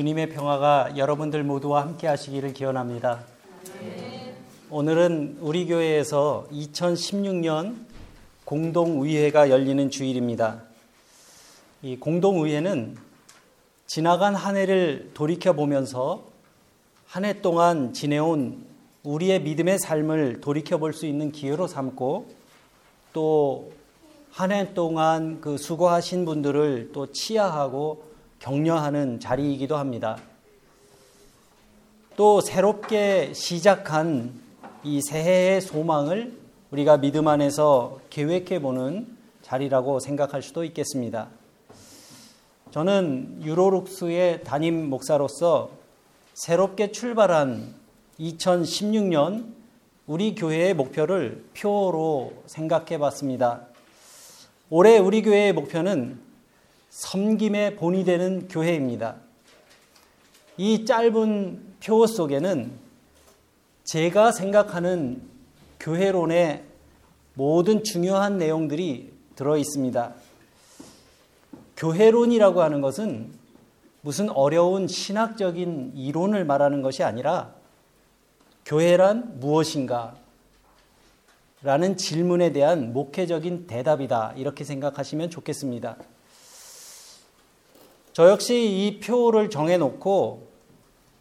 주님의 평화가 여러분들 모두와 함께 하시기를 기원합니다. 오늘은 우리 교회에서 2016년 공동의회가 열리는 주일입니다. 이 공동의회는 지나간 한 해를 돌이켜보면서 한 해 동안 지내온 우리의 믿음의 삶을 돌이켜볼 수 있는 기회로 삼고, 또 한 해 동안 그 수고하신 분들을 또 치하하고 격려하는 자리이기도 합니다. 또 새롭게 시작한 이 새해의 소망을 우리가 믿음 안에서 계획해보는 자리라고 생각할 수도 있겠습니다. 저는 유로룩스의 담임 목사로서 새롭게 출발한 2016년 우리 교회의 목표를 표어로 생각해봤습니다. 올해 우리 교회의 목표는 섬김의 본이 되는 교회입니다. 이 짧은 표어 속에는 제가 생각하는 교회론의 모든 중요한 내용들이 들어있습니다. 교회론이라고 하는 것은 무슨 어려운 신학적인 이론을 말하는 것이 아니라 교회란 무엇인가? 라는 질문에 대한 목회적인 대답이다. 이렇게 생각하시면 좋겠습니다. 저 역시 이 표를 정해놓고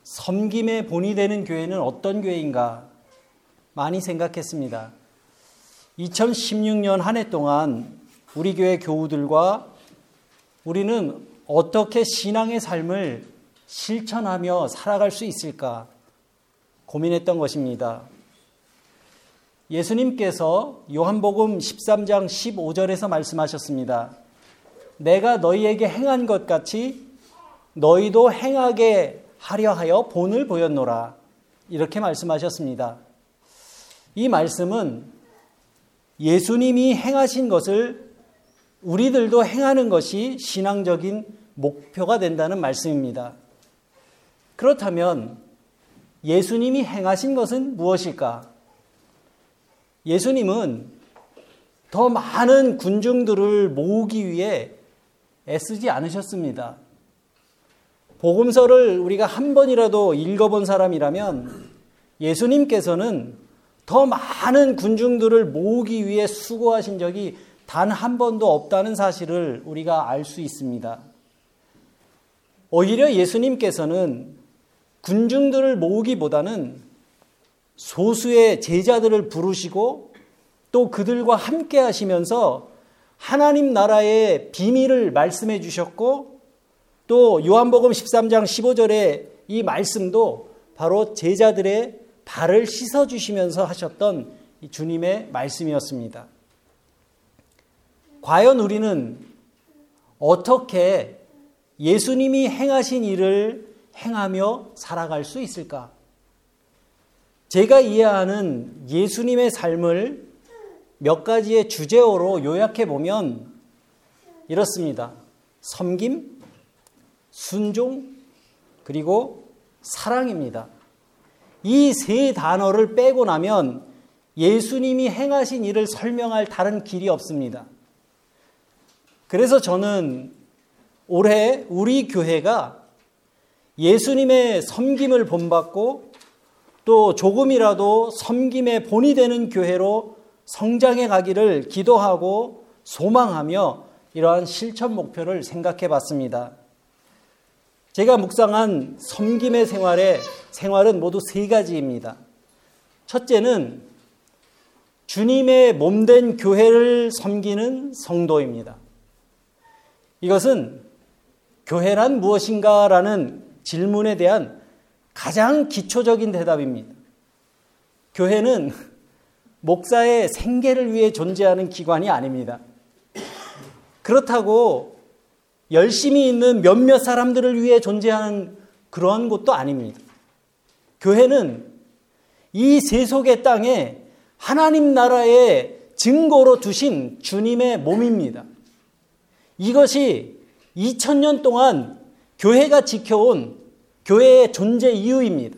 섬김의 본이 되는 교회는 어떤 교회인가? 많이 생각했습니다. 2016년 한 해 동안 우리 교회 교우들과 우리는 어떻게 신앙의 삶을 실천하며 살아갈 수 있을까 고민했던 것입니다. 예수님께서 요한복음 13장 15절에서 말씀하셨습니다. 내가 너희에게 행한 것 같이 너희도 행하게 하려 하여 본을 보였노라. 이렇게 말씀하셨습니다. 이 말씀은 예수님이 행하신 것을 우리들도 행하는 것이 신앙적인 목표가 된다는 말씀입니다. 그렇다면 예수님이 행하신 것은 무엇일까? 예수님은 더 많은 군중들을 모으기 위해 애쓰지 않으셨습니다. 복음서를 우리가 한 번이라도 읽어본 사람이라면 예수님께서는 더 많은 군중들을 모으기 위해 수고하신 적이 단 한 번도 없다는 사실을 우리가 알 수 있습니다. 오히려 예수님께서는 군중들을 모으기보다는 소수의 제자들을 부르시고 또 그들과 함께 하시면서 하나님 나라의 비밀을 말씀해 주셨고, 또 요한복음 13장 15절의 이 말씀도 바로 제자들의 발을 씻어 주시면서 하셨던 주님의 말씀이었습니다. 과연 우리는 어떻게 예수님이 행하신 일을 행하며 살아갈 수 있을까? 제가 이해하는 예수님의 삶을 몇 가지의 주제어로 요약해 보면 이렇습니다. 섬김, 순종, 그리고 사랑입니다. 이 세 단어를 빼고 나면 예수님이 행하신 일을 설명할 다른 길이 없습니다. 그래서 저는 올해 우리 교회가 예수님의 섬김을 본받고 또 조금이라도 섬김의 본이 되는 교회로 성장해 가기를 기도하고 소망하며 이러한 실천 목표를 생각해 봤습니다. 제가 묵상한 섬김의 생활은 모두 세 가지입니다. 첫째는 주님의 몸된 교회를 섬기는 성도입니다. 이것은 교회란 무엇인가 라는 질문에 대한 가장 기초적인 대답입니다. 교회는 목사의 생계를 위해 존재하는 기관이 아닙니다. 그렇다고 열심히 있는 몇몇 사람들을 위해 존재하는 그러한 곳도 아닙니다. 교회는 이 세속의 땅에 하나님 나라의 증거로 두신 주님의 몸입니다. 이것이 2000년 동안 교회가 지켜온 교회의 존재 이유입니다.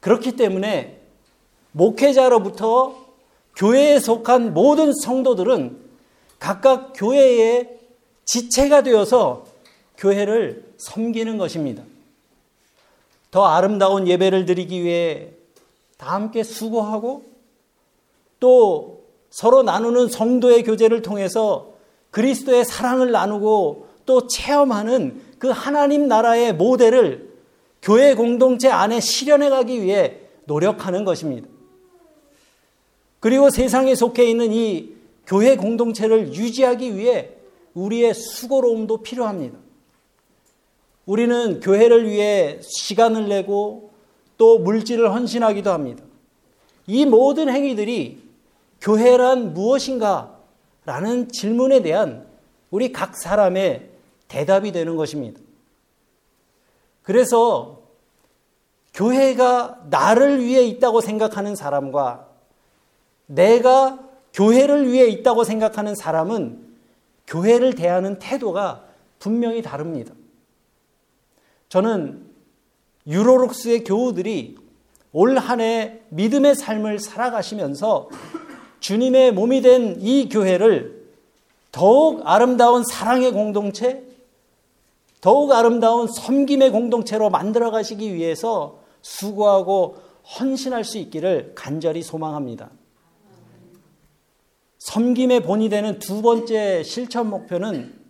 그렇기 때문에 목회자로부터 교회에 속한 모든 성도들은 각각 교회의 지체가 되어서 교회를 섬기는 것입니다. 더 아름다운 예배를 드리기 위해 다 함께 수고하고 또 서로 나누는 성도의 교제를 통해서 그리스도의 사랑을 나누고 또 체험하는 그 하나님 나라의 모델을 교회 공동체 안에 실현해가기 위해 노력하는 것입니다. 그리고 세상에 속해 있는 이 교회 공동체를 유지하기 위해 우리의 수고로움도 필요합니다. 우리는 교회를 위해 시간을 내고 또 물질을 헌신하기도 합니다. 이 모든 행위들이 교회란 무엇인가 라는 질문에 대한 우리 각 사람의 대답이 되는 것입니다. 그래서 교회가 나를 위해 있다고 생각하는 사람과 내가 교회를 위해 있다고 생각하는 사람은 교회를 대하는 태도가 분명히 다릅니다. 저는 유로록스의 교우들이 올 한 해 믿음의 삶을 살아가시면서 주님의 몸이 된 이 교회를 더욱 아름다운 사랑의 공동체, 더욱 아름다운 섬김의 공동체로 만들어 가시기 위해서 수고하고 헌신할 수 있기를 간절히 소망합니다. 섬김의 본이 되는 두 번째 실천 목표는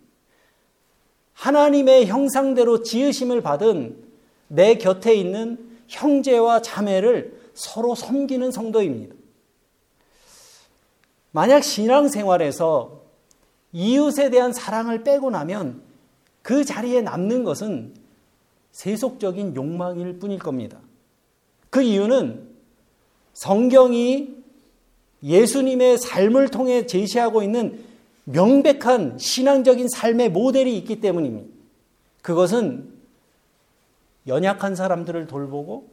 하나님의 형상대로 지으심을 받은 내 곁에 있는 형제와 자매를 서로 섬기는 성도입니다. 만약 신앙생활에서 이웃에 대한 사랑을 빼고 나면 그 자리에 남는 것은 세속적인 욕망일 뿐일 겁니다. 그 이유는 성경이 예수님의 삶을 통해 제시하고 있는 명백한 신앙적인 삶의 모델이 있기 때문입니다. 그것은 연약한 사람들을 돌보고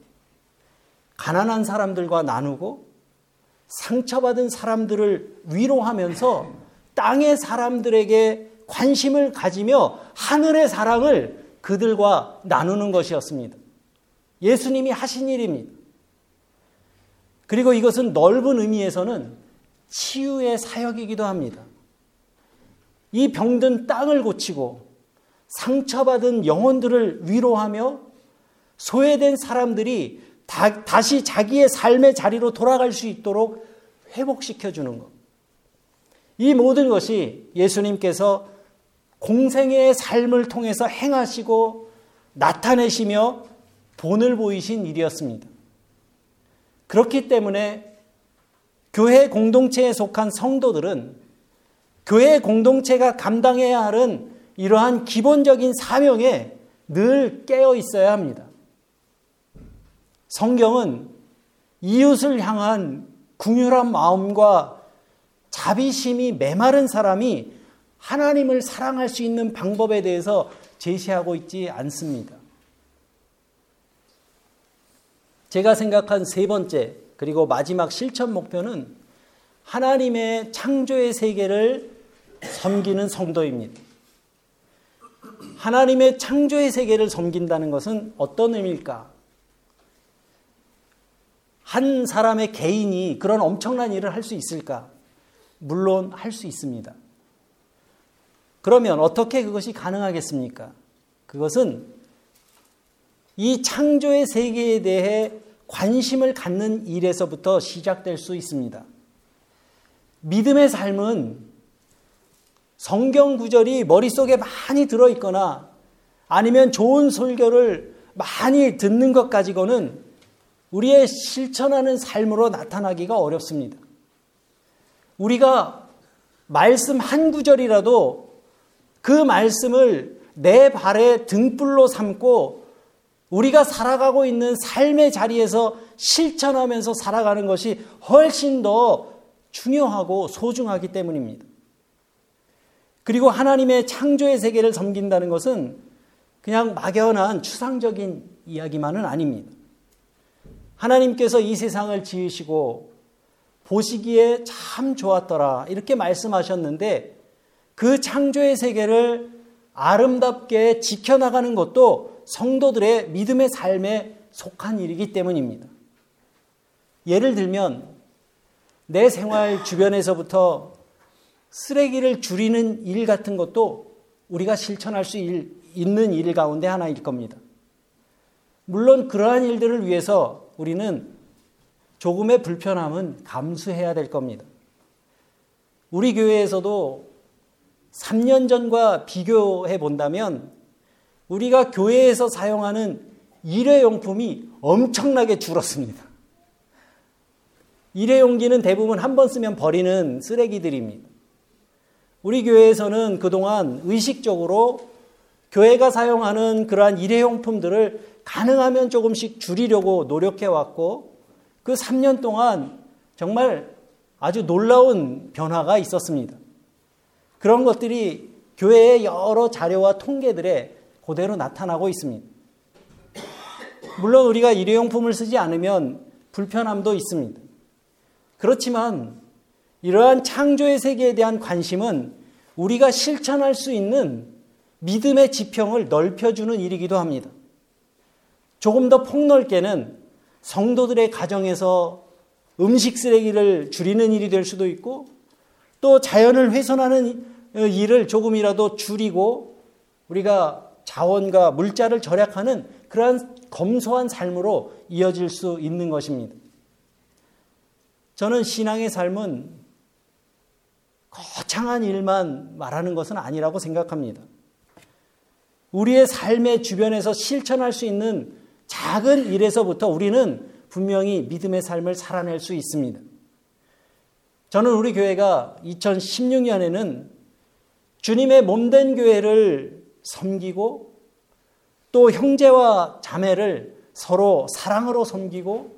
가난한 사람들과 나누고 상처받은 사람들을 위로하면서 땅의 사람들에게 관심을 가지며 하늘의 사랑을 그들과 나누는 것이었습니다. 예수님이 하신 일입니다. 그리고 이것은 넓은 의미에서는 치유의 사역이기도 합니다. 이 병든 땅을 고치고 상처받은 영혼들을 위로하며 소외된 사람들이 다시 자기의 삶의 자리로 돌아갈 수 있도록 회복시켜주는 것. 이 모든 것이 예수님께서 공생애의 삶을 통해서 행하시고 나타내시며 본을 보이신 일이었습니다. 그렇기 때문에 교회 공동체에 속한 성도들은 교회 공동체가 감당해야 하는 이러한 기본적인 사명에 늘 깨어 있어야 합니다. 성경은 이웃을 향한 긍휼한 마음과 자비심이 메마른 사람이 하나님을 사랑할 수 있는 방법에 대해서 제시하고 있지 않습니다. 제가 생각한 세 번째 그리고 마지막 실천 목표는 하나님의 창조의 세계를 섬기는 성도입니다. 하나님의 창조의 세계를 섬긴다는 것은 어떤 의미일까? 한 사람의 개인이 그런 엄청난 일을 할 수 있을까? 물론 할 수 있습니다. 그러면 어떻게 그것이 가능하겠습니까? 그것은 이 창조의 세계에 대해 관심을 갖는 일에서부터 시작될 수 있습니다. 믿음의 삶은 성경 구절이 머릿속에 많이 들어있거나 아니면 좋은 설교를 많이 듣는 것 가지고는 우리의 실천하는 삶으로 나타나기가 어렵습니다. 우리가 말씀 한 구절이라도 그 말씀을 내 발의 등불로 삼고 우리가 살아가고 있는 삶의 자리에서 실천하면서 살아가는 것이 훨씬 더 중요하고 소중하기 때문입니다. 그리고 하나님의 창조의 세계를 섬긴다는 것은 그냥 막연한 추상적인 이야기만은 아닙니다. 하나님께서 이 세상을 지으시고 보시기에 참 좋았더라 이렇게 말씀하셨는데 그 창조의 세계를 아름답게 지켜나가는 것도 성도들의 믿음의 삶에 속한 일이기 때문입니다. 예를 들면 내 생활 주변에서부터 쓰레기를 줄이는 일 같은 것도 우리가 실천할 수 있는 일 가운데 하나일 겁니다. 물론 그러한 일들을 위해서 우리는 조금의 불편함은 감수해야 될 겁니다. 우리 교회에서도 3년 전과 비교해 본다면 우리가 교회에서 사용하는 일회용품이 엄청나게 줄었습니다. 일회용기는 대부분 한 번 쓰면 버리는 쓰레기들입니다. 우리 교회에서는 그동안 의식적으로 교회가 사용하는 그러한 일회용품들을 가능하면 조금씩 줄이려고 노력해왔고 그 3년 동안 정말 아주 놀라운 변화가 있었습니다. 그런 것들이 교회의 여러 자료와 통계들에 그대로 나타나고 있습니다. 물론 우리가 일회용품을 쓰지 않으면 불편함도 있습니다. 그렇지만 이러한 창조의 세계에 대한 관심은 우리가 실천할 수 있는 믿음의 지평을 넓혀주는 일이기도 합니다. 조금 더 폭넓게는 성도들의 가정에서 음식 쓰레기를 줄이는 일이 될 수도 있고 또 자연을 훼손하는 일을 조금이라도 줄이고 우리가 자원과 물자를 절약하는 그러한 검소한 삶으로 이어질 수 있는 것입니다. 저는 신앙의 삶은 거창한 일만 말하는 것은 아니라고 생각합니다. 우리의 삶의 주변에서 실천할 수 있는 작은 일에서부터 우리는 분명히 믿음의 삶을 살아낼 수 있습니다. 저는 우리 교회가 2016년에는 주님의 몸된 교회를 섬기고 또 형제와 자매를 서로 사랑으로 섬기고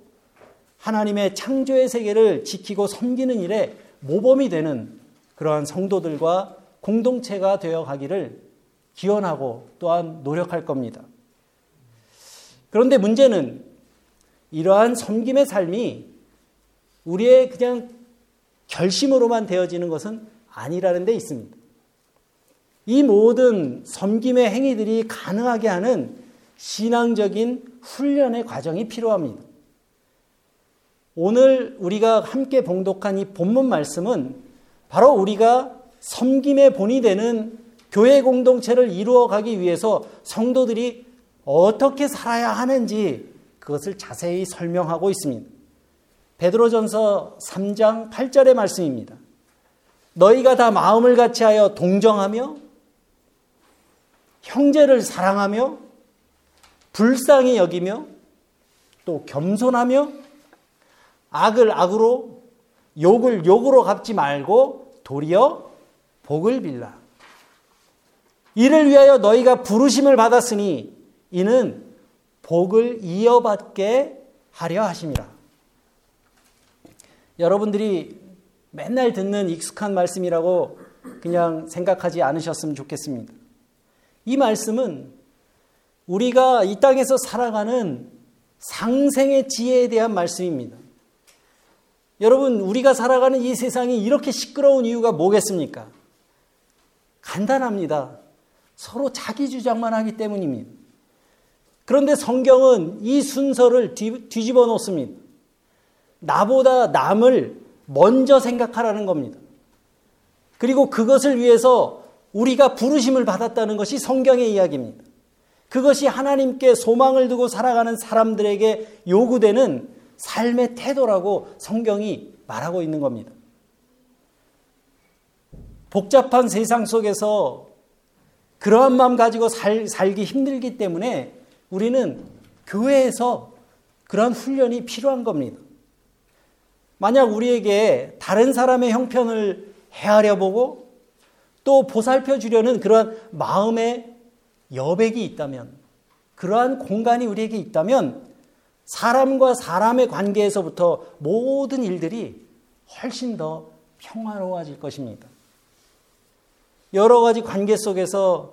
하나님의 창조의 세계를 지키고 섬기는 일에 모범이 되는 그러한 성도들과 공동체가 되어가기를 기원하고 또한 노력할 겁니다. 그런데 문제는 이러한 섬김의 삶이 우리의 그냥 결심으로만 되어지는 것은 아니라는 데 있습니다. 이 모든 섬김의 행위들이 가능하게 하는 신앙적인 훈련의 과정이 필요합니다. 오늘 우리가 함께 봉독한 이 본문 말씀은 바로 우리가 섬김의 본이 되는 교회 공동체를 이루어가기 위해서 성도들이 어떻게 살아야 하는지 그것을 자세히 설명하고 있습니다. 베드로전서 3장 8절의 말씀입니다. 너희가 다 마음을 같이하여 동정하며 형제를 사랑하며 불쌍히 여기며 또 겸손하며 악을 악으로 욕을 욕으로 갚지 말고 도리어 복을 빌라. 이를 위하여 너희가 부르심을 받았으니 이는 복을 이어받게 하려 하심이라. 여러분들이 맨날 듣는 익숙한 말씀이라고 그냥 생각하지 않으셨으면 좋겠습니다. 이 말씀은 우리가 이 땅에서 살아가는 상생의 지혜에 대한 말씀입니다. 여러분, 우리가 살아가는 이 세상이 이렇게 시끄러운 이유가 뭐겠습니까? 간단합니다. 서로 자기 주장만 하기 때문입니다. 그런데 성경은 이 순서를 뒤집어 놓습니다. 나보다 남을 먼저 생각하라는 겁니다. 그리고 그것을 위해서 우리가 부르심을 받았다는 것이 성경의 이야기입니다. 그것이 하나님께 소망을 두고 살아가는 사람들에게 요구되는 삶의 태도라고 성경이 말하고 있는 겁니다. 복잡한 세상 속에서 그러한 마음 가지고 살기 힘들기 때문에 우리는 교회에서 그러한 훈련이 필요한 겁니다. 만약 우리에게 다른 사람의 형편을 헤아려 보고 또 보살펴 주려는 그러한 마음의 여백이 있다면, 그러한 공간이 우리에게 있다면 사람과 사람의 관계에서부터 모든 일들이 훨씬 더 평화로워질 것입니다. 여러 가지 관계 속에서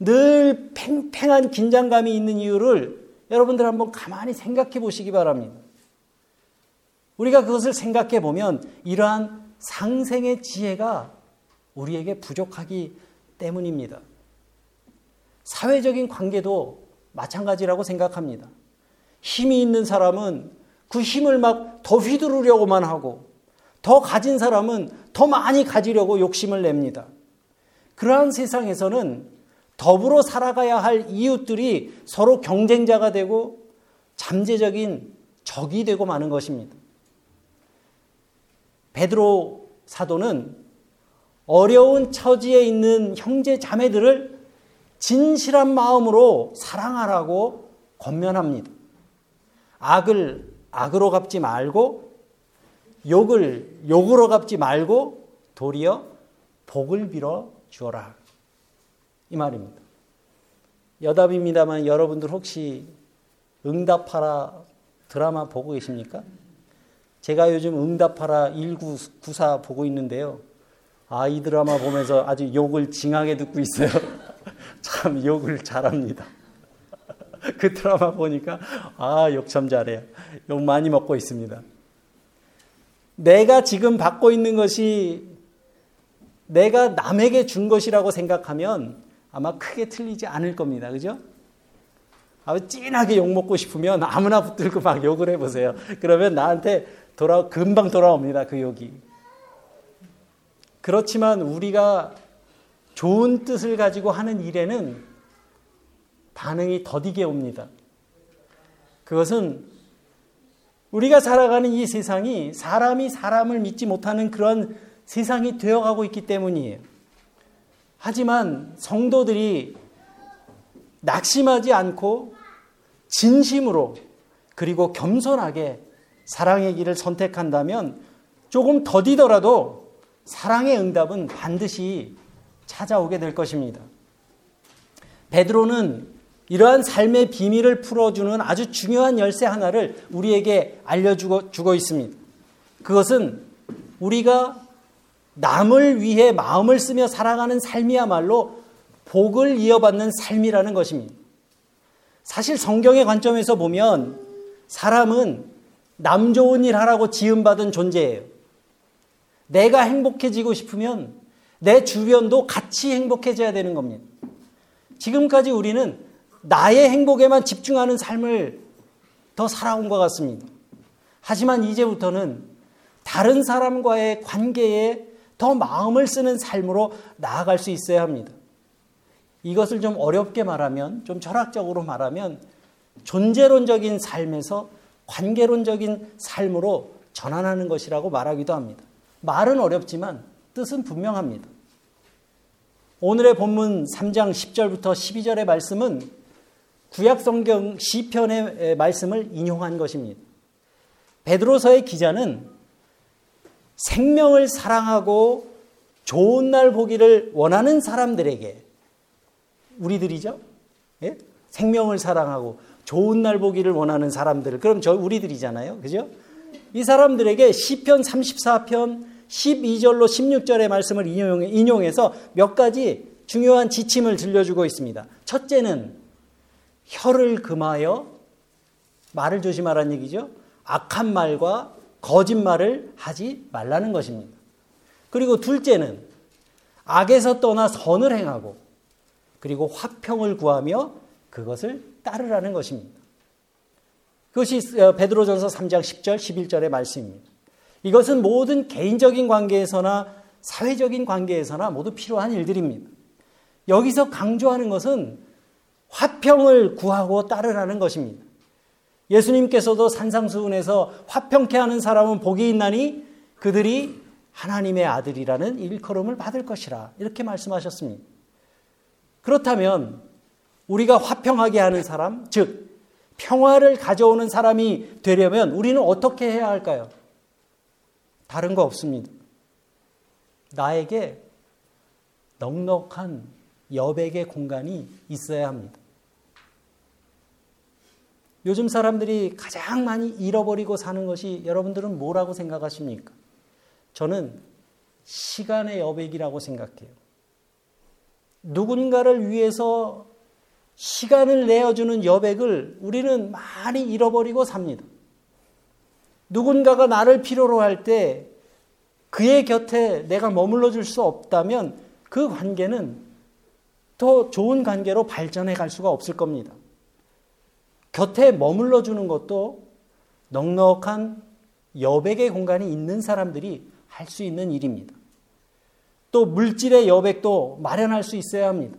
늘 팽팽한 긴장감이 있는 이유를 여러분들 한번 가만히 생각해 보시기 바랍니다. 우리가 그것을 생각해 보면 이러한 상생의 지혜가 우리에게 부족하기 때문입니다. 사회적인 관계도 마찬가지라고 생각합니다. 힘이 있는 사람은 그 힘을 막 더 휘두르려고만 하고 더 가진 사람은 더 많이 가지려고 욕심을 냅니다. 그러한 세상에서는 더불어 살아가야 할 이웃들이 서로 경쟁자가 되고 잠재적인 적이 되고 마는 것입니다. 베드로 사도는 어려운 처지에 있는 형제 자매들을 진실한 마음으로 사랑하라고 권면합니다. 악을 악으로 갚지 말고 욕을 욕으로 갚지 말고 도리어 복을 빌어 주어라. 이 말입니다. 여담입니다만 여러분들 혹시 응답하라 드라마 보고 계십니까? 제가 요즘 응답하라 1994 보고 있는데요. 아, 이 드라마 보면서 아주 욕을 징하게 듣고 있어요. 참 욕을 잘합니다. 그 드라마 보니까 아, 욕 참 잘해요. 욕 많이 먹고 있습니다. 내가 지금 받고 있는 것이 내가 남에게 준 것이라고 생각하면 아마 크게 틀리지 않을 겁니다. 그죠? 아주 찐하게 욕먹고 싶으면 아무나 붙들고 막 욕을 해보세요. 그러면 나한테 금방 돌아옵니다. 그 욕이. 그렇지만 우리가 좋은 뜻을 가지고 하는 일에는 반응이 더디게 옵니다. 그것은 우리가 살아가는 이 세상이 사람이 사람을 믿지 못하는 그런 세상이 되어가고 있기 때문이에요. 하지만 성도들이 낙심하지 않고 진심으로 그리고 겸손하게 사랑의 길을 선택한다면 조금 더디더라도 사랑의 응답은 반드시 찾아오게 될 것입니다. 베드로는 이러한 삶의 비밀을 풀어주는 아주 중요한 열쇠 하나를 우리에게 알려주고 있습니다. 그것은 우리가 남을 위해 마음을 쓰며 살아가는 삶이야말로 복을 이어받는 삶이라는 것입니다. 사실 성경의 관점에서 보면 사람은 남 좋은 일 하라고 지음받은 존재예요. 내가 행복해지고 싶으면 내 주변도 같이 행복해져야 되는 겁니다. 지금까지 우리는 나의 행복에만 집중하는 삶을 더 살아온 것 같습니다. 하지만 이제부터는 다른 사람과의 관계에 더 마음을 쓰는 삶으로 나아갈 수 있어야 합니다. 이것을 좀 어렵게 말하면, 좀 철학적으로 말하면 존재론적인 삶에서 관계론적인 삶으로 전환하는 것이라고 말하기도 합니다. 말은 어렵지만 뜻은 분명합니다. 오늘의 본문 3장 10절부터 12절의 말씀은 구약성경 시편의 말씀을 인용한 것입니다. 베드로서의 기자는 생명을 사랑하고 좋은 날 보기를 원하는 사람들에게 우리들이죠? 예? 생명을 사랑하고 좋은 날 보기를 원하는 사람들. 그럼 우리들이잖아요. 그죠? 이 사람들에게 시편 34편 12절로 16절의 말씀을 인용해서 몇 가지 중요한 지침을 들려주고 있습니다. 첫째는 혀를 금하여 말을 조심하라는 얘기죠. 악한 말과 거짓말을 하지 말라는 것입니다. 그리고 둘째는 악에서 떠나 선을 행하고 그리고 화평을 구하며 그것을 따르라는 것입니다. 그것이 베드로전서 3장 10절, 11절의 말씀입니다. 이것은 모든 개인적인 관계에서나 사회적인 관계에서나 모두 필요한 일들입니다. 여기서 강조하는 것은 화평을 구하고 따르라는 것입니다. 예수님께서도 산상수훈에서 화평케 하는 사람은 복이 있나니 그들이 하나님의 아들이라는 일컬음을 받을 것이라 이렇게 말씀하셨습니다. 그렇다면 우리가 화평하게 하는 사람, 즉 평화를 가져오는 사람이 되려면 우리는 어떻게 해야 할까요? 다른 거 없습니다. 나에게 넉넉한 여백의 공간이 있어야 합니다. 요즘 사람들이 가장 많이 잃어버리고 사는 것이 여러분들은 뭐라고 생각하십니까? 저는 시간의 여백이라고 생각해요. 누군가를 위해서 시간을 내어주는 여백을 우리는 많이 잃어버리고 삽니다. 누군가가 나를 필요로 할 때 그의 곁에 내가 머물러 줄 수 없다면 그 관계는 더 좋은 관계로 발전해 갈 수가 없을 겁니다. 곁에 머물러 주는 것도 넉넉한 여백의 공간이 있는 사람들이 할 수 있는 일입니다. 또 물질의 여백도 마련할 수 있어야 합니다.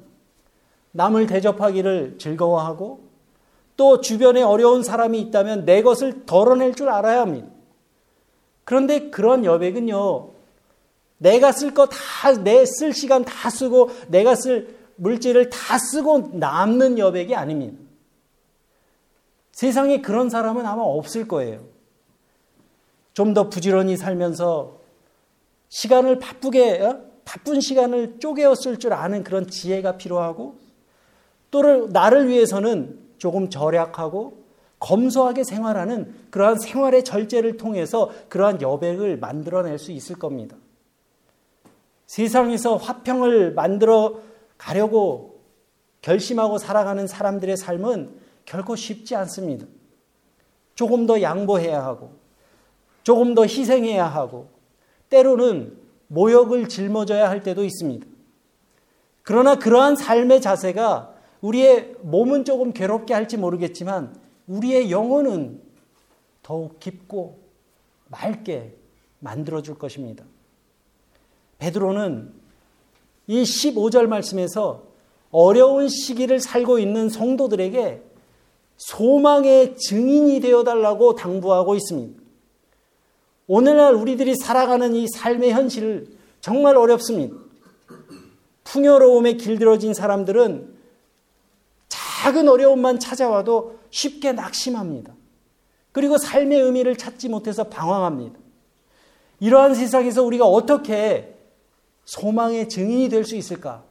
남을 대접하기를 즐거워하고 또 주변에 어려운 사람이 있다면 내 것을 덜어낼 줄 알아야 합니다. 그런데 그런 여백은요, 내가 쓸 거 다, 내 쓸 시간 다 쓰고 내가 쓸 물질을 다 쓰고 남는 여백이 아닙니다. 세상에 그런 사람은 아마 없을 거예요. 좀 더 부지런히 살면서 시간을 바쁜 시간을 쪼개어 쓸 줄 아는 그런 지혜가 필요하고, 또 나를 위해서는 조금 절약하고 검소하게 생활하는 그러한 생활의 절제를 통해서 그러한 여백을 만들어낼 수 있을 겁니다. 세상에서 화평을 만들어 가려고 결심하고 살아가는 사람들의 삶은 결코 쉽지 않습니다. 조금 더 양보해야 하고, 조금 더 희생해야 하고, 때로는 모욕을 짊어져야 할 때도 있습니다. 그러나 그러한 삶의 자세가 우리의 몸은 조금 괴롭게 할지 모르겠지만 우리의 영혼은 더욱 깊고 맑게 만들어줄 것입니다. 베드로는 이 15절 말씀에서 어려운 시기를 살고 있는 성도들에게 소망의 증인이 되어달라고 당부하고 있습니다. 오늘날 우리들이 살아가는 이 삶의 현실을 정말 어렵습니다. 풍요로움에 길들어진 사람들은 작은 어려움만 찾아와도 쉽게 낙심합니다. 그리고 삶의 의미를 찾지 못해서 방황합니다. 이러한 세상에서 우리가 어떻게 소망의 증인이 될 수 있을까?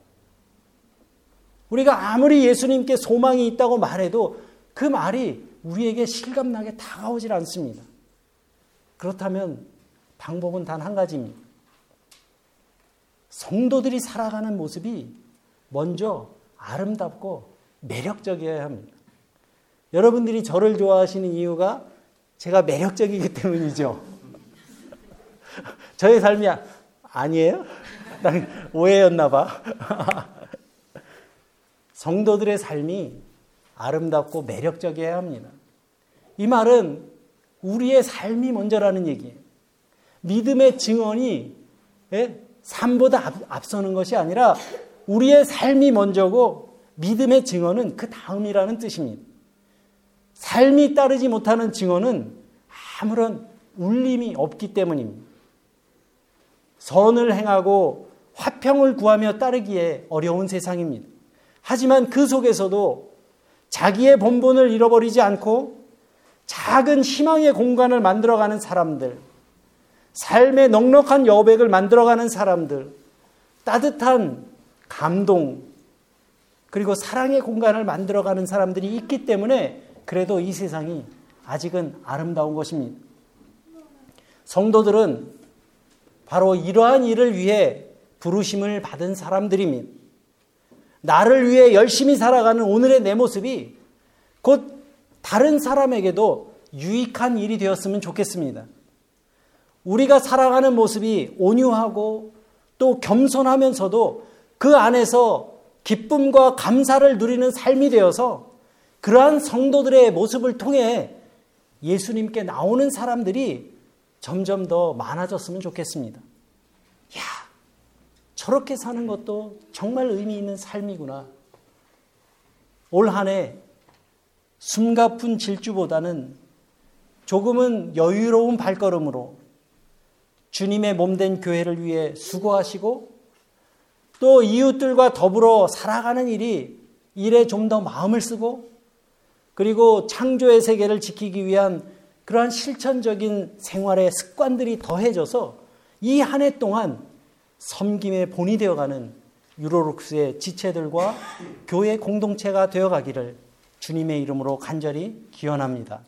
우리가 아무리 예수님께 소망이 있다고 말해도 그 말이 우리에게 실감나게 다가오질 않습니다. 그렇다면 방법은 단 한 가지입니다. 성도들이 살아가는 모습이 먼저 아름답고 매력적이어야 합니다. 여러분들이 저를 좋아하시는 이유가 제가 매력적이기 때문이죠. 저의 삶이 아니에요? 난 오해였나 봐. 성도들의 삶이 아름답고 매력적이어야 합니다. 이 말은 우리의 삶이 먼저라는 얘기예요. 믿음의 증언이 삶보다 앞서는 것이 아니라 우리의 삶이 먼저고 믿음의 증언은 그 다음이라는 뜻입니다. 삶이 따르지 못하는 증언은 아무런 울림이 없기 때문입니다. 선을 행하고 화평을 구하며 따르기에 어려운 세상입니다. 하지만 그 속에서도 자기의 본분을 잃어버리지 않고 작은 희망의 공간을 만들어가는 사람들, 삶의 넉넉한 여백을 만들어가는 사람들, 따뜻한 감동, 그리고 사랑의 공간을 만들어가는 사람들이 있기 때문에 그래도 이 세상이 아직은 아름다운 것입니다. 성도들은 바로 이러한 일을 위해 부르심을 받은 사람들입니다. 나를 위해 열심히 살아가는 오늘의 내 모습이 곧 다른 사람에게도 유익한 일이 되었으면 좋겠습니다. 우리가 살아가는 모습이 온유하고 또 겸손하면서도 그 안에서 기쁨과 감사를 누리는 삶이 되어서 그러한 성도들의 모습을 통해 예수님께 나오는 사람들이 점점 더 많아졌으면 좋겠습니다. 야, 저렇게 사는 것도 정말 의미 있는 삶이구나. 올 한 해 숨가쁜 질주보다는 조금은 여유로운 발걸음으로 주님의 몸된 교회를 위해 수고하시고 또 이웃들과 더불어 살아가는 일에 좀 더 마음을 쓰고, 그리고 창조의 세계를 지키기 위한 그러한 실천적인 생활의 습관들이 더해져서 이 한 해 동안 섬김의 본이 되어가는 유로룩스의 지체들과 교회 공동체가 되어가기를 주님의 이름으로 간절히 기원합니다.